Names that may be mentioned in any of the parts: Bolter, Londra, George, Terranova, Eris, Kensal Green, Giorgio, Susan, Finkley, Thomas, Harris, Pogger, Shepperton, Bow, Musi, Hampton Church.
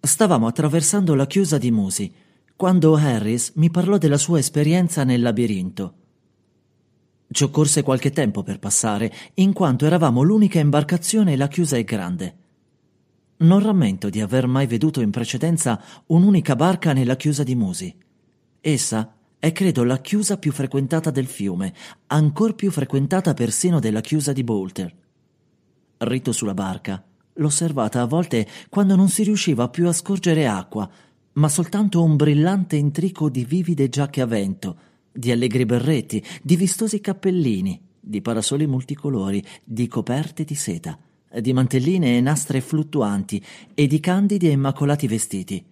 Stavamo attraversando la chiusa di Musi quando Harris mi parlò della sua esperienza nel labirinto. Ci occorse qualche tempo per passare, in quanto eravamo l'unica imbarcazione e la chiusa è grande. Non rammento di aver mai veduto in precedenza un'unica barca nella chiusa di Musi. Essa è credo la chiusa più frequentata del fiume, ancor più frequentata persino della chiusa di Bolter. Ritto sulla barca, l'ho osservata a volte quando non si riusciva più a scorgere acqua, ma soltanto un brillante intrico di vivide giacche a vento, di allegri berretti, di vistosi cappellini, di parasoli multicolori, di coperte di seta, di mantelline e nastre fluttuanti e di candidi e immacolati vestiti.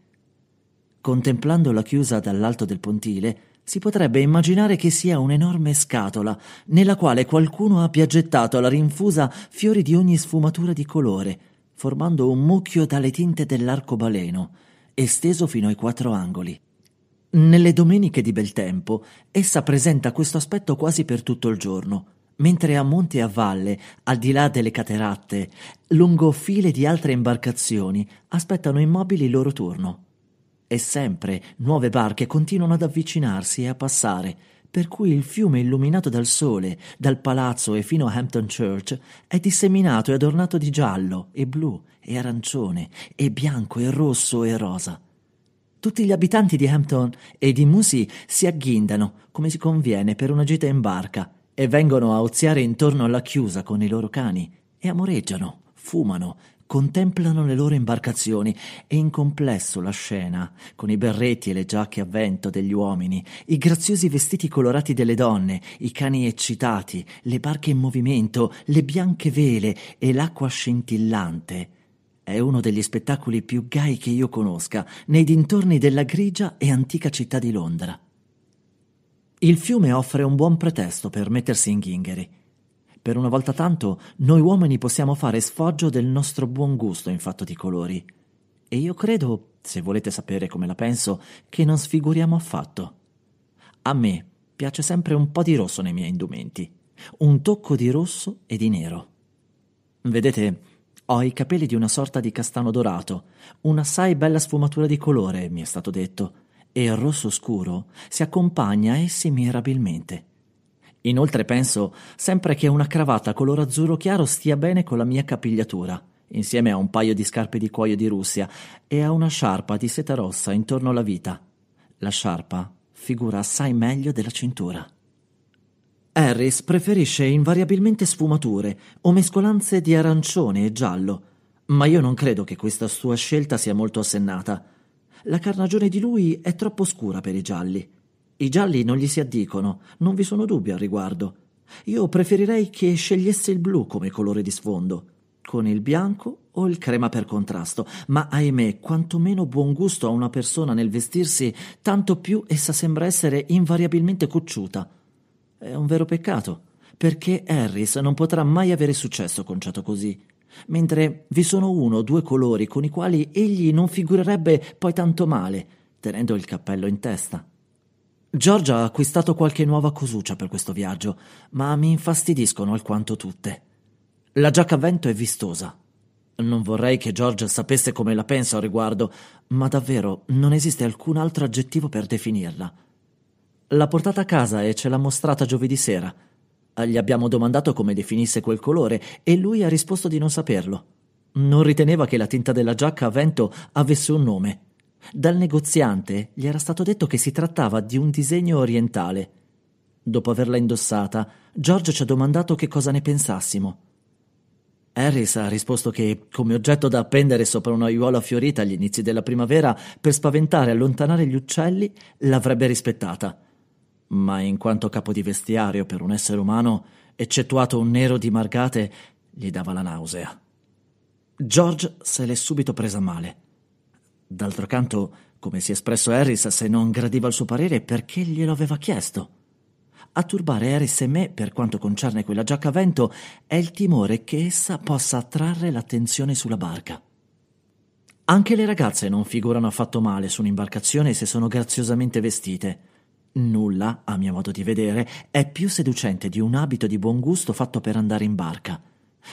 Contemplando la chiusa dall'alto del pontile, si potrebbe immaginare che sia un'enorme scatola nella quale qualcuno abbia gettato alla rinfusa fiori di ogni sfumatura di colore, formando un mucchio dalle tinte dell'arcobaleno, esteso fino ai 4 angoli. Nelle domeniche di bel tempo, essa presenta questo aspetto quasi per tutto il giorno, mentre a monte e a valle, al di là delle cataratte, lungo file di altre imbarcazioni, aspettano immobili il loro turno. E sempre nuove barche continuano ad avvicinarsi e a passare, per cui il fiume illuminato dal sole, dal palazzo e fino a Hampton Church è disseminato e adornato di giallo e blu e arancione e bianco e rosso e rosa. Tutti gli abitanti di Hampton e di Musi si agghindano, come si conviene, per una gita in barca e vengono a oziare intorno alla chiusa con i loro cani e amoreggiano, fumano, contemplano le loro imbarcazioni e in complesso la scena, con i berretti e le giacche a vento degli uomini, i graziosi vestiti colorati delle donne, i cani eccitati, le barche in movimento, le bianche vele e l'acqua scintillante. È uno degli spettacoli più gai che io conosca, nei dintorni della grigia e antica città di Londra. Il fiume offre un buon pretesto per mettersi in ghingheri. Per una volta tanto, noi uomini possiamo fare sfoggio del nostro buon gusto in fatto di colori. E io credo, se volete sapere come la penso, che non sfiguriamo affatto. A me piace sempre un po' di rosso nei miei indumenti, un tocco di rosso e di nero. Vedete, ho i capelli di una sorta di castano dorato, un'assai bella sfumatura di colore, mi è stato detto, e il rosso scuro si accompagna a essi mirabilmente. Inoltre penso sempre che una cravatta color azzurro chiaro stia bene con la mia capigliatura, insieme a un paio di scarpe di cuoio di Russia e a una sciarpa di seta rossa intorno alla vita. La sciarpa figura assai meglio della cintura. Harris preferisce invariabilmente sfumature o mescolanze di arancione e giallo, ma io non credo che questa sua scelta sia molto assennata. La carnagione di lui è troppo scura per i gialli. I gialli non gli si addicono, non vi sono dubbi al riguardo. Io preferirei che scegliesse il blu come colore di sfondo, con il bianco o il crema per contrasto, ma ahimè, quantomeno buon gusto ha una persona nel vestirsi, tanto più essa sembra essere invariabilmente cocciuta. È un vero peccato, perché Harris non potrà mai avere successo conciato così, mentre vi sono 1 o 2 colori con i quali egli non figurerebbe poi tanto male, tenendo il cappello in testa. Giorgio ha acquistato qualche nuova cosuccia per questo viaggio, ma mi infastidiscono alquanto tutte. La giacca a vento è vistosa. Non vorrei che Giorgio sapesse come la penso al riguardo, ma davvero non esiste alcun altro aggettivo per definirla. L'ha portata a casa e ce l'ha mostrata giovedì sera. Gli abbiamo domandato come definisse quel colore e lui ha risposto di non saperlo. Non riteneva che la tinta della giacca a vento avesse un nome. Dal negoziante gli era stato detto che si trattava di un disegno orientale. Dopo averla indossata, George ci ha domandato che cosa ne pensassimo. Harris ha risposto che, come oggetto da appendere sopra un'aiuola fiorita agli inizi della primavera per spaventare e allontanare gli uccelli, l'avrebbe rispettata. Ma in quanto capo di vestiario per un essere umano, eccettuato un nero di margate, gli dava la nausea. George se l'è subito presa male. D'altro canto, come si è espresso Harris, se non gradiva il suo parere, perché glielo aveva chiesto? A turbare Harris e me, per quanto concerne quella giacca a vento, è il timore che essa possa attrarre l'attenzione sulla barca. Anche le ragazze non figurano affatto male su un'imbarcazione se sono graziosamente vestite. Nulla, a mio modo di vedere, è più seducente di un abito di buon gusto fatto per andare in barca.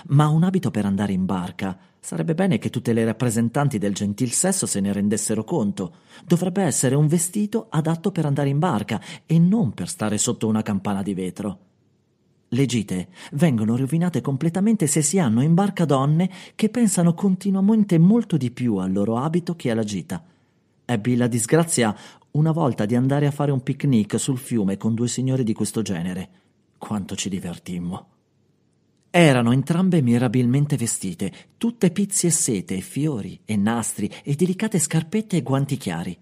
Ma un abito per andare in barca sarebbe bene che tutte le rappresentanti del gentil sesso se ne rendessero conto. Dovrebbe essere un vestito adatto per andare in barca e non per stare sotto una campana di vetro. Le gite vengono rovinate completamente se si hanno in barca donne che pensano continuamente molto di più al loro abito che alla gita. Ebbi la disgrazia una volta di andare a fare un picnic sul fiume con due signori di questo genere. Quanto ci divertimmo! Erano entrambe mirabilmente vestite, tutte pizzi e sete, e fiori e nastri e delicate scarpette e guanti chiari,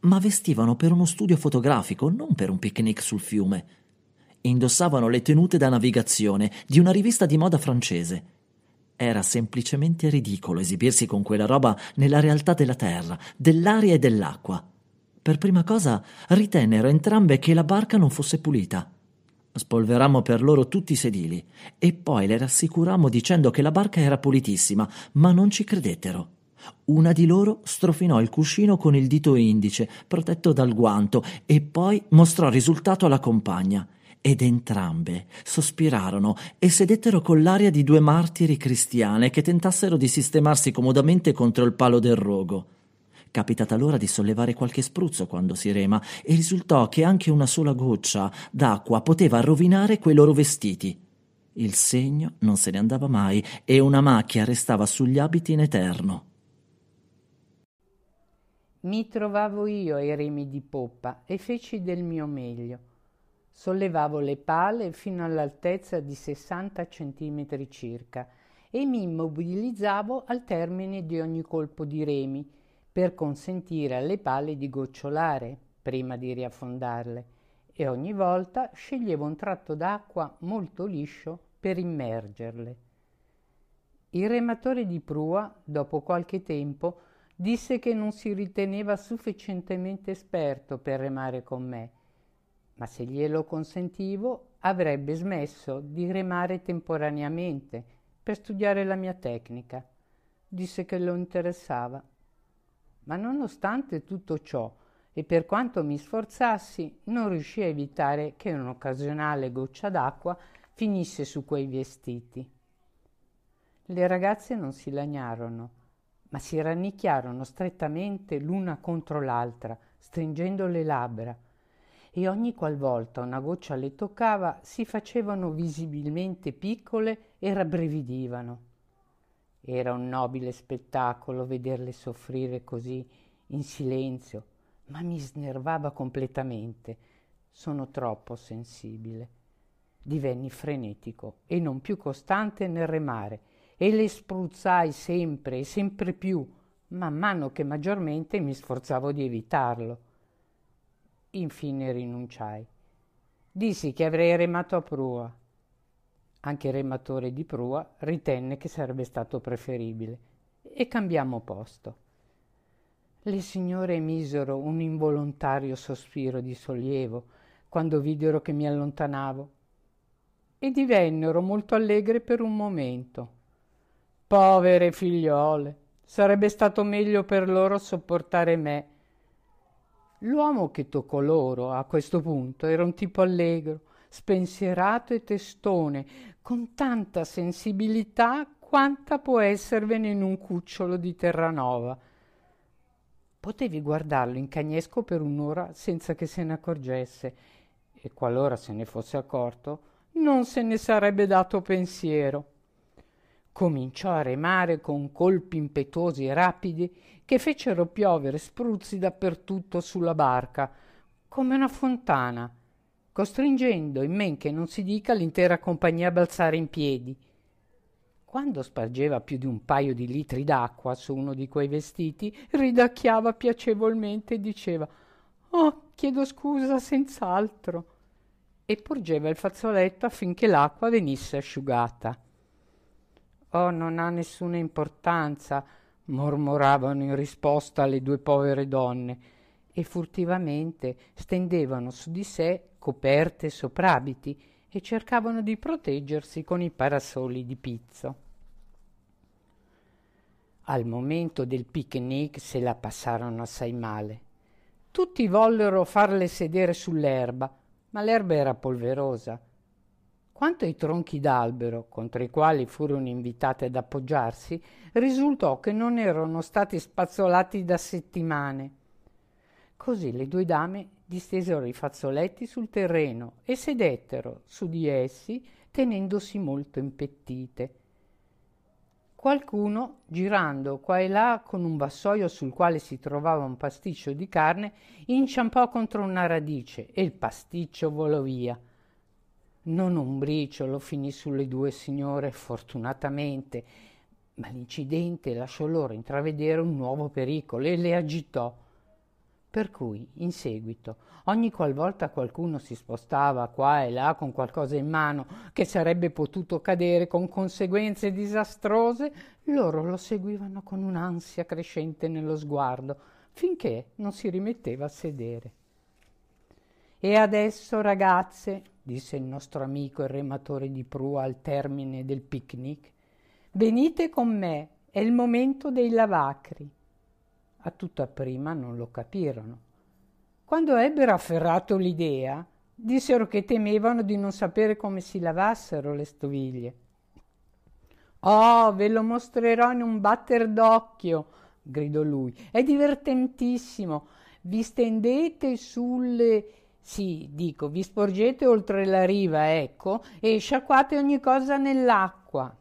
ma vestivano per uno studio fotografico, non per un picnic sul fiume. Indossavano le tenute da navigazione di una rivista di moda francese. Era semplicemente ridicolo esibirsi con quella roba nella realtà della terra, dell'aria e dell'acqua. Per prima cosa ritennero entrambe che la barca non fosse pulita. Spolverammo per loro tutti i sedili e poi le rassicurammo dicendo che la barca era pulitissima, ma non ci credettero. Una di loro strofinò il cuscino con il dito indice, protetto dal guanto, e poi mostrò il risultato alla compagna. Ed entrambe sospirarono e sedettero con l'aria di due martiri cristiane che tentassero di sistemarsi comodamente contro il palo del rogo. Capitata l'ora di sollevare qualche spruzzo quando si rema, e risultò che anche una sola goccia d'acqua poteva rovinare quei loro vestiti. Il segno non se ne andava mai e una macchia restava sugli abiti in eterno. Mi trovavo io ai remi di poppa e feci del mio meglio. Sollevavo le pale fino all'altezza di 60 centimetri circa e mi immobilizzavo al termine di ogni colpo di remi per consentire alle pale di gocciolare prima di riaffondarle, e ogni volta sceglievo un tratto d'acqua molto liscio per immergerle. Il rematore di prua, dopo qualche tempo, disse che non si riteneva sufficientemente esperto per remare con me, ma se glielo consentivo avrebbe smesso di remare temporaneamente per studiare la mia tecnica. Disse che lo interessava. Ma nonostante tutto ciò, e per quanto mi sforzassi, non riuscii a evitare che un'occasionale goccia d'acqua finisse su quei vestiti. Le ragazze non si lagnarono, ma si rannicchiarono strettamente l'una contro l'altra, stringendo le labbra, e ogni qualvolta una goccia le toccava si facevano visibilmente piccole e rabbrividivano. Era un nobile spettacolo vederle soffrire così, in silenzio, ma mi snervava completamente. Sono troppo sensibile. Divenni frenetico e non più costante nel remare e le spruzzai sempre e sempre più, man mano che maggiormente mi sforzavo di evitarlo. Infine rinunciai. Dissi che avrei remato a prua. Anche il rematore di prua ritenne che sarebbe stato preferibile e cambiammo posto. Le signore emisero un involontario sospiro di sollievo quando videro che mi allontanavo e divennero molto allegre per un momento. Povere figliole, sarebbe stato meglio per loro sopportare me. L'uomo che toccò loro a questo punto era un tipo allegro, spensierato e testone, con tanta sensibilità quanta può esservene in un cucciolo di Terranova. Potevi guardarlo in cagnesco per un'ora senza che se ne accorgesse, e qualora se ne fosse accorto, non se ne sarebbe dato pensiero. Cominciò a remare con colpi impetuosi e rapidi che fecero piovere spruzzi dappertutto sulla barca, come una fontana, costringendo, in men che non si dica, l'intera compagnia a balzare in piedi. Quando spargeva più di un paio di litri d'acqua su uno di quei vestiti, ridacchiava piacevolmente e diceva «Oh, chiedo scusa senz'altro!» e porgeva il fazzoletto affinché l'acqua venisse asciugata. «Oh, non ha nessuna importanza, mormoravano in risposta alle due povere donne e furtivamente stendevano su di sé coperte e soprabiti e cercavano di proteggersi con i parasoli di pizzo. Al momento del picnic se la passarono assai male. Tutti vollero farle sedere sull'erba, ma l'erba era polverosa. Quanto ai tronchi d'albero, contro i quali furono invitate ad appoggiarsi, risultò che non erano stati spazzolati da settimane. Così le due dame distesero i fazzoletti sul terreno e sedettero su di essi, tenendosi molto impettite. Qualcuno, girando qua e là con un vassoio sul quale si trovava un pasticcio di carne, inciampò contro una radice e il pasticcio volò via. Non un briciolo finì sulle due signore, fortunatamente, ma l'incidente lasciò loro intravedere un nuovo pericolo e le agitò. Per cui, in seguito, ogni qualvolta qualcuno si spostava qua e là con qualcosa in mano che sarebbe potuto cadere con conseguenze disastrose, loro lo seguivano con un'ansia crescente nello sguardo, finché non si rimetteva a sedere. «E adesso, ragazze», disse il nostro amico il rematore di prua al termine del picnic, «venite con me, è il momento dei lavacri». A tutta prima non lo capirono. Quando ebbero afferrato l'idea, dissero che temevano di non sapere come si lavassero le stoviglie. «Oh, ve lo mostrerò in un batter d'occhio», gridò lui, «è divertentissimo. Vi stendete sulle... Sì, dico, vi sporgete oltre la riva, ecco, e sciacquate ogni cosa nell'acqua».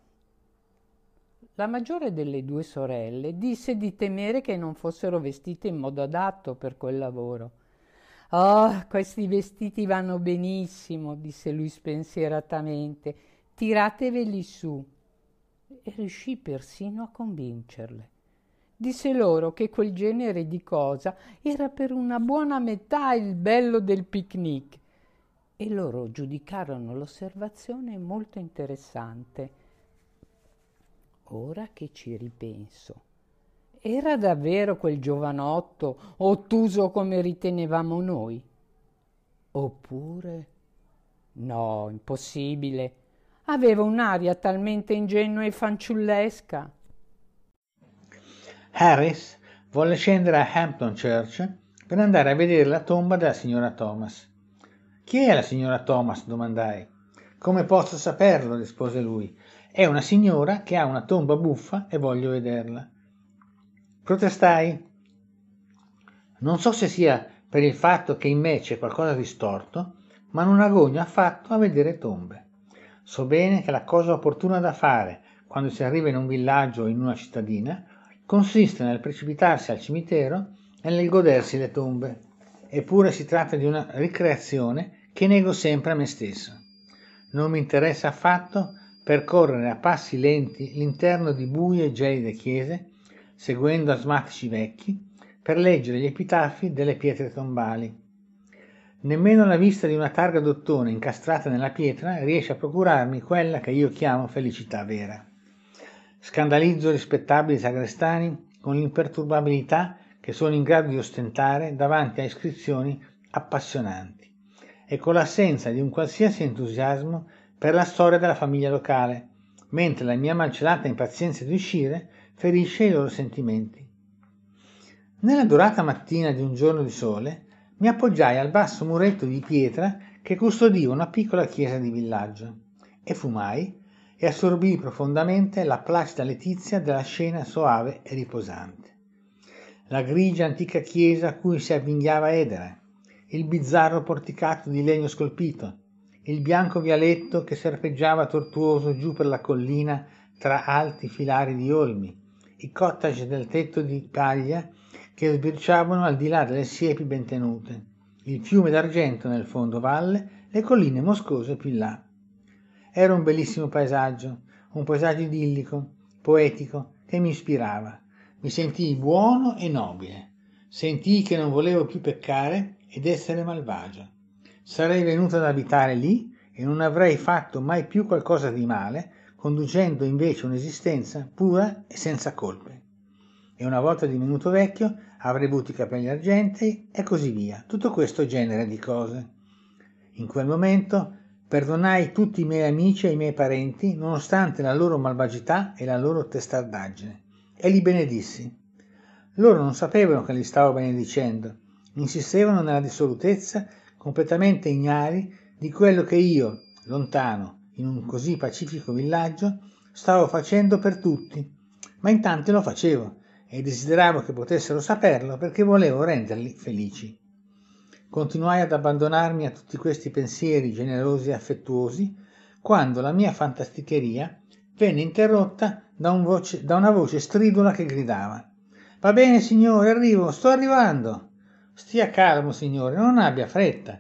La maggiore delle due sorelle disse di temere che non fossero vestite in modo adatto per quel lavoro. «Oh, questi vestiti vanno benissimo», disse lui spensieratamente, «tirateveli su». E riuscì persino a convincerle. Disse loro che quel genere di cosa era per una buona metà il bello del picnic, e loro giudicarono l'osservazione molto interessante. Ora che ci ripenso, era davvero quel giovanotto ottuso come ritenevamo noi? Oppure? No, impossibile. Aveva un'aria talmente ingenua e fanciullesca. Harris volle scendere a Hampton Church per andare a vedere la tomba della signora Thomas. «Chi è la signora Thomas?» domandai. «Come posso saperlo?» rispose lui. «È una signora che ha una tomba buffa e voglio vederla». Protestai. Non so se sia per il fatto che in me c'è qualcosa di storto, ma non agogno affatto a vedere tombe. So bene che la cosa opportuna da fare quando si arriva in un villaggio o in una cittadina consiste nel precipitarsi al cimitero e nel godersi le tombe, eppure si tratta di una ricreazione che nego sempre a me stesso. Non mi interessa affatto percorrere a passi lenti l'interno di buie e gelide chiese, seguendo asmatici vecchi, per leggere gli epitafi delle pietre tombali. Nemmeno la vista di una targa d'ottone incastrata nella pietra riesce a procurarmi quella che io chiamo felicità vera. Scandalizzo rispettabili sagrestani con l'imperturbabilità che sono in grado di ostentare davanti a iscrizioni appassionanti e con l'assenza di un qualsiasi entusiasmo per la storia della famiglia locale, mentre la mia malcelata impazienza di uscire ferisce i loro sentimenti. Nella dorata mattina di un giorno di sole mi appoggiai al basso muretto di pietra che custodiva una piccola chiesa di villaggio e fumai e assorbii profondamente la placida letizia della scena soave e riposante. La grigia antica chiesa a cui si avvinghiava edera, il bizzarro porticato di legno scolpito, il bianco vialetto che serpeggiava tortuoso giù per la collina tra alti filari di olmi, i cottage del tetto di paglia che sbirciavano al di là delle siepi ben tenute, il fiume d'argento nel fondo valle, le colline boscose più in là. Era un bellissimo paesaggio, un paesaggio idillico, poetico, che mi ispirava. Mi sentii buono e nobile. Sentii che non volevo più peccare ed essere malvagio. Sarei venuto ad abitare lì e non avrei fatto mai più qualcosa di male, conducendo invece un'esistenza pura e senza colpe. e una volta divenuto vecchio avrei avuto i capelli argentei e così via, tutto questo genere di cose. In quel momento perdonai tutti i miei amici e i miei parenti, nonostante la loro malvagità e la loro testardaggine, e li benedissi. Loro non sapevano che li stavo benedicendo, insistevano nella dissolutezza, completamente ignari di quello che io, lontano, in un così pacifico villaggio, stavo facendo per tutti, ma intanto lo facevo e desideravo che potessero saperlo perché volevo renderli felici. Continuai ad abbandonarmi a tutti questi pensieri generosi e affettuosi quando la mia fantasticheria venne interrotta da una voce stridula che gridava: «Va bene signore, arrivo, sto arrivando!» «Stia calmo signore, non abbia fretta!»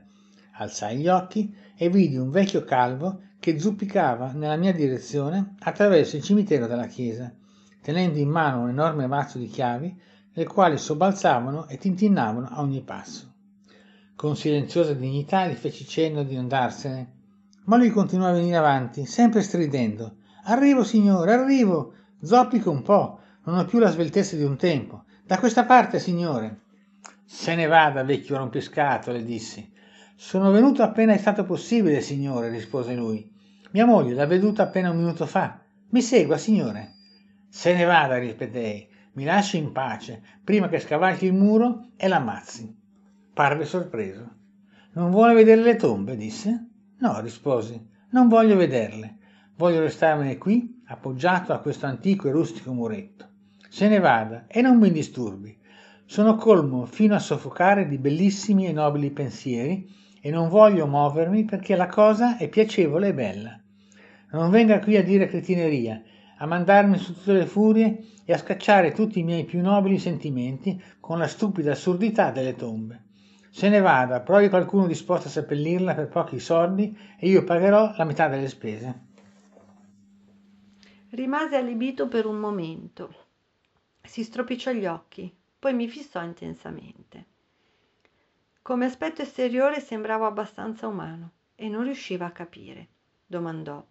Alzai gli occhi e vidi un vecchio calvo che zuppicava nella mia direzione attraverso il cimitero della chiesa, tenendo in mano un enorme mazzo di chiavi, le quali sobbalzavano e tintinnavano a ogni passo. Con silenziosa dignità gli feci cenno di andarsene, ma lui continuò a venire avanti, sempre stridendo: «Arrivo signore, arrivo! Zoppico un po', non ho più la sveltezza di un tempo. Da questa parte, signore!» «Se ne vada, vecchio rompiscatole», dissi. «Sono venuto appena è stato possibile, signore», rispose lui. «Mia moglie l'ha veduta appena un minuto fa. Mi segua, signore!» «Se ne vada», ripetei. «Mi lasci in pace, prima che scavalchi il muro e l'ammazzi!» Parve sorpreso. «Non vuole vedere le tombe?» disse. «No», risposi, «non voglio vederle. Voglio restarmene qui, appoggiato a questo antico e rustico muretto. Se ne vada e non mi disturbi. Sono colmo fino a soffocare di bellissimi e nobili pensieri e non voglio muovermi perché la cosa è piacevole e bella. Non venga qui a dire cretineria, a mandarmi su tutte le furie e a scacciare tutti i miei più nobili sentimenti con la stupida assurdità delle tombe. Se ne vada, provi qualcuno disposto a seppellirla per pochi soldi e io pagherò la metà delle spese.» Rimase allibito per un momento. Si stropicciò gli occhi, poi mi fissò intensamente. Come aspetto esteriore sembrava abbastanza umano e non riusciva a capire. Domandò: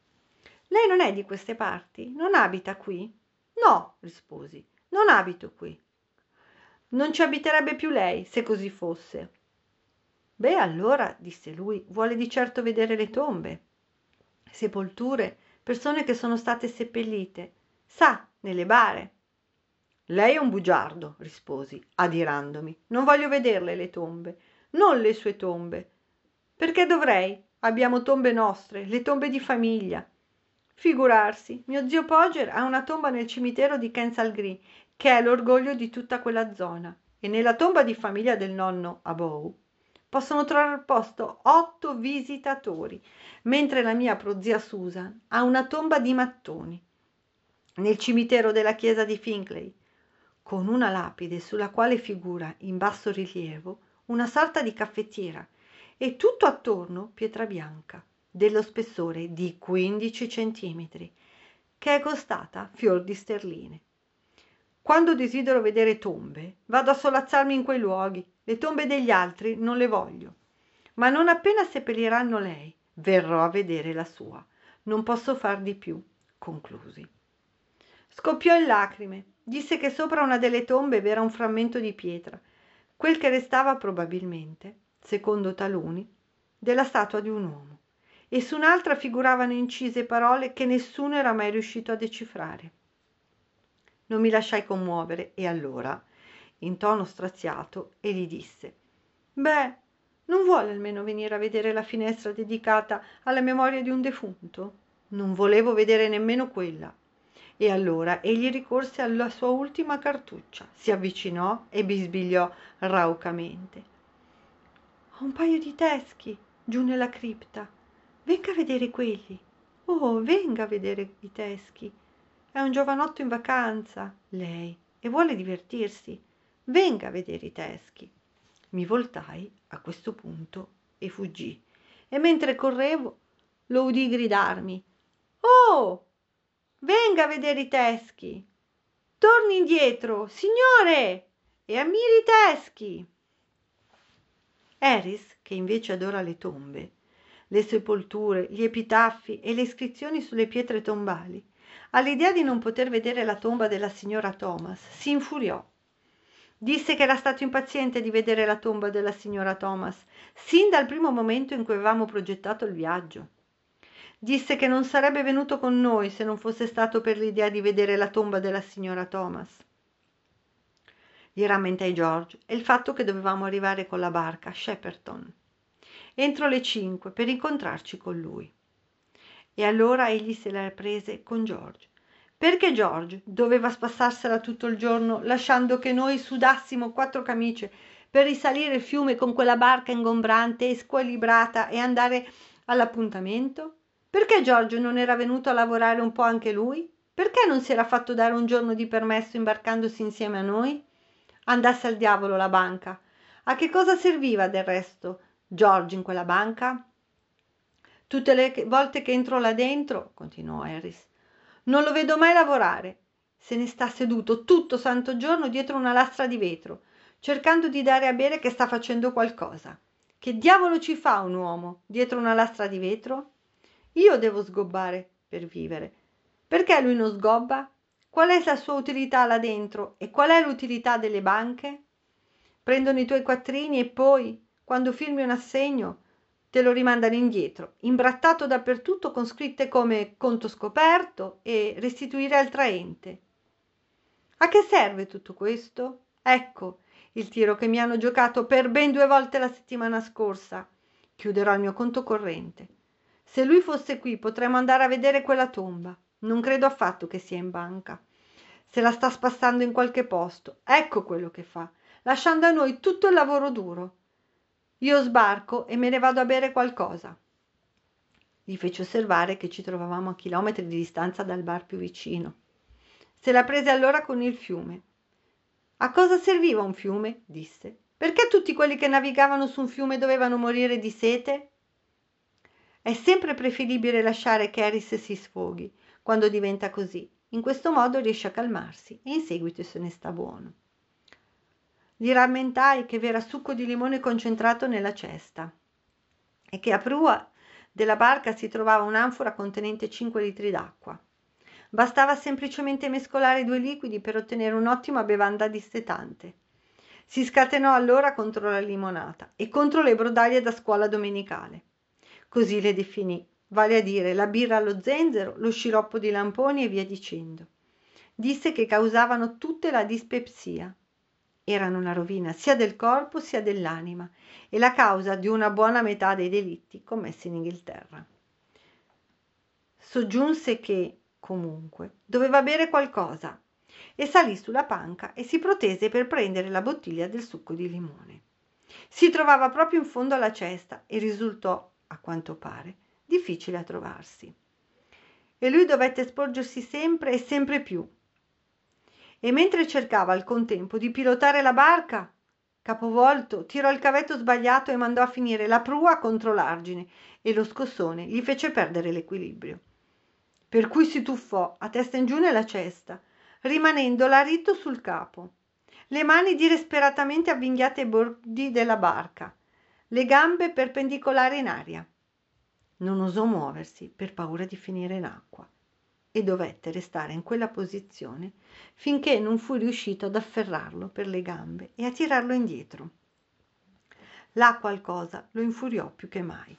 «Lei non è di queste parti? Non abita qui?» «No», risposi, «non abito qui». «Non ci abiterebbe più lei, se così fosse». «Beh, allora», disse lui, «vuole di certo vedere le tombe, sepolture, persone che sono state seppellite, sa, nelle bare». «Lei è un bugiardo», risposi, adirandomi. «Non voglio vederle le tombe, non le sue tombe. Perché dovrei? Abbiamo tombe nostre, le tombe di famiglia. Figurarsi, mio zio Pogger ha una tomba nel cimitero di Kensal Green, che è l'orgoglio di tutta quella zona, e nella tomba di famiglia del nonno a Bow possono trovare posto 8 visitatori, mentre la mia prozia Susan ha una tomba di mattoni nel cimitero della chiesa di Finkley, con una lapide sulla quale figura in basso rilievo una sorta di caffettiera e tutto attorno pietra bianca dello spessore di 15 centimetri, che è costata fior di sterline. Quando desidero vedere tombe, vado a solazzarmi in quei luoghi. Le tombe degli altri non le voglio, ma non appena seppelliranno lei, verrò a vedere la sua. Non posso far di più», conclusi. Scoppiò in lacrime, disse che sopra una delle tombe v'era un frammento di pietra, quel che restava probabilmente, secondo taluni, della statua di un uomo, e su un'altra figuravano incise parole che nessuno era mai riuscito a decifrare. Non mi lasciai commuovere e allora, in tono straziato, e gli disse: «Beh, non vuole almeno venire a vedere la finestra dedicata alla memoria di un defunto?» Non volevo vedere nemmeno quella. E allora egli ricorse alla sua ultima cartuccia, si avvicinò e bisbigliò raucamente: «Ho un paio di teschi giù nella cripta. Venga a vedere quelli. Oh, venga a vedere i teschi. È un giovanotto in vacanza, lei, e vuole divertirsi. Venga a vedere i teschi». Mi voltai a questo punto e fuggì, e mentre correvo lo udii gridarmi: «Oh, venga a vedere i teschi! Torni indietro, signore, e ammiri i teschi!» Eris, che invece adora le tombe, le sepolture, gli epitaffi e le iscrizioni sulle pietre tombali, All'idea di non poter vedere la tomba della signora Thomas, si infuriò. Disse che era stato impaziente di vedere la tomba della signora Thomas, sin dal primo momento in cui avevamo progettato il viaggio. Disse che non sarebbe venuto con noi se non fosse stato per l'idea di vedere la tomba della signora Thomas. Gli rammentai George e il fatto che dovevamo arrivare con la barca a Shepperton entro le 5 per incontrarci con lui. E allora egli se la prese con George, perché George doveva spassarsela tutto il giorno lasciando che noi sudassimo 4 camicie per risalire il fiume con quella barca ingombrante e squilibrata e andare all'appuntamento? Perché Giorgio non era venuto a lavorare un po' anche lui? Perché non si era fatto dare un giorno di permesso imbarcandosi insieme a noi? Andasse al diavolo la banca. A che cosa serviva del resto Giorgio in quella banca? Tutte le volte che entro là dentro, continuò Harris, non lo vedo mai lavorare. Se ne sta seduto tutto santo giorno dietro una lastra di vetro, cercando di dare a bere che sta facendo qualcosa. Che diavolo ci fa un uomo dietro una lastra di vetro? Io devo sgobbare per vivere. Perché lui non sgobba? Qual è la sua utilità là dentro e qual è l'utilità delle banche? Prendono i tuoi quattrini e poi, quando firmi un assegno, te lo rimandano indietro, imbrattato dappertutto con scritte come conto scoperto e restituire al traente. A che serve tutto questo? Ecco il tiro che mi hanno giocato per ben 2 volte la settimana scorsa. Chiuderò il mio conto corrente. Se lui fosse qui potremmo andare a vedere quella tomba. Non credo affatto che sia in banca. Se la sta spassando in qualche posto. Ecco quello che fa, lasciando a noi tutto il lavoro duro. Io sbarco e me ne vado a bere qualcosa. Gli fece osservare che ci trovavamo a chilometri di distanza dal bar più vicino. Se la prese allora con il fiume. A cosa serviva un fiume? Disse. Perché tutti quelli che navigavano su un fiume dovevano morire di sete? È sempre preferibile lasciare che Eris si sfoghi quando diventa così. In questo modo riesce a calmarsi e in seguito se ne sta buono. Gli rammentai che v'era succo di limone concentrato nella cesta e che a prua della barca si trovava un'anfora contenente 5 litri d'acqua. Bastava semplicemente mescolare i 2 liquidi per ottenere un'ottima bevanda dissetante. Si scatenò allora contro la limonata e contro le brodaglie da scuola domenicale. Così le definì, vale a dire la birra allo zenzero, lo sciroppo di lamponi e via dicendo. Disse che causavano tutte la dispepsia. Erano una rovina sia del corpo sia dell'anima e la causa di una buona metà dei delitti commessi in Inghilterra. Soggiunse che, comunque, doveva bere qualcosa e salì sulla panca e si protese per prendere la bottiglia del succo di limone. Si trovava proprio in fondo alla cesta e risultò, a quanto pare, difficile a trovarsi. E lui dovette sporgersi sempre e sempre più. E mentre cercava al contempo di pilotare la barca, capovolto, tirò il cavetto sbagliato e mandò a finire la prua contro l'argine e lo scossone gli fece perdere l'equilibrio. Per cui si tuffò a testa in giù nella cesta, rimanendo larito sul capo, le mani disperatamente avvinghiate ai bordi della barca, le gambe perpendicolari in aria. Non osò muoversi per paura di finire in acqua e dovette restare in quella posizione finché non fu riuscito ad afferrarlo per le gambe e a tirarlo indietro. Là qualcosa lo infuriò più che mai.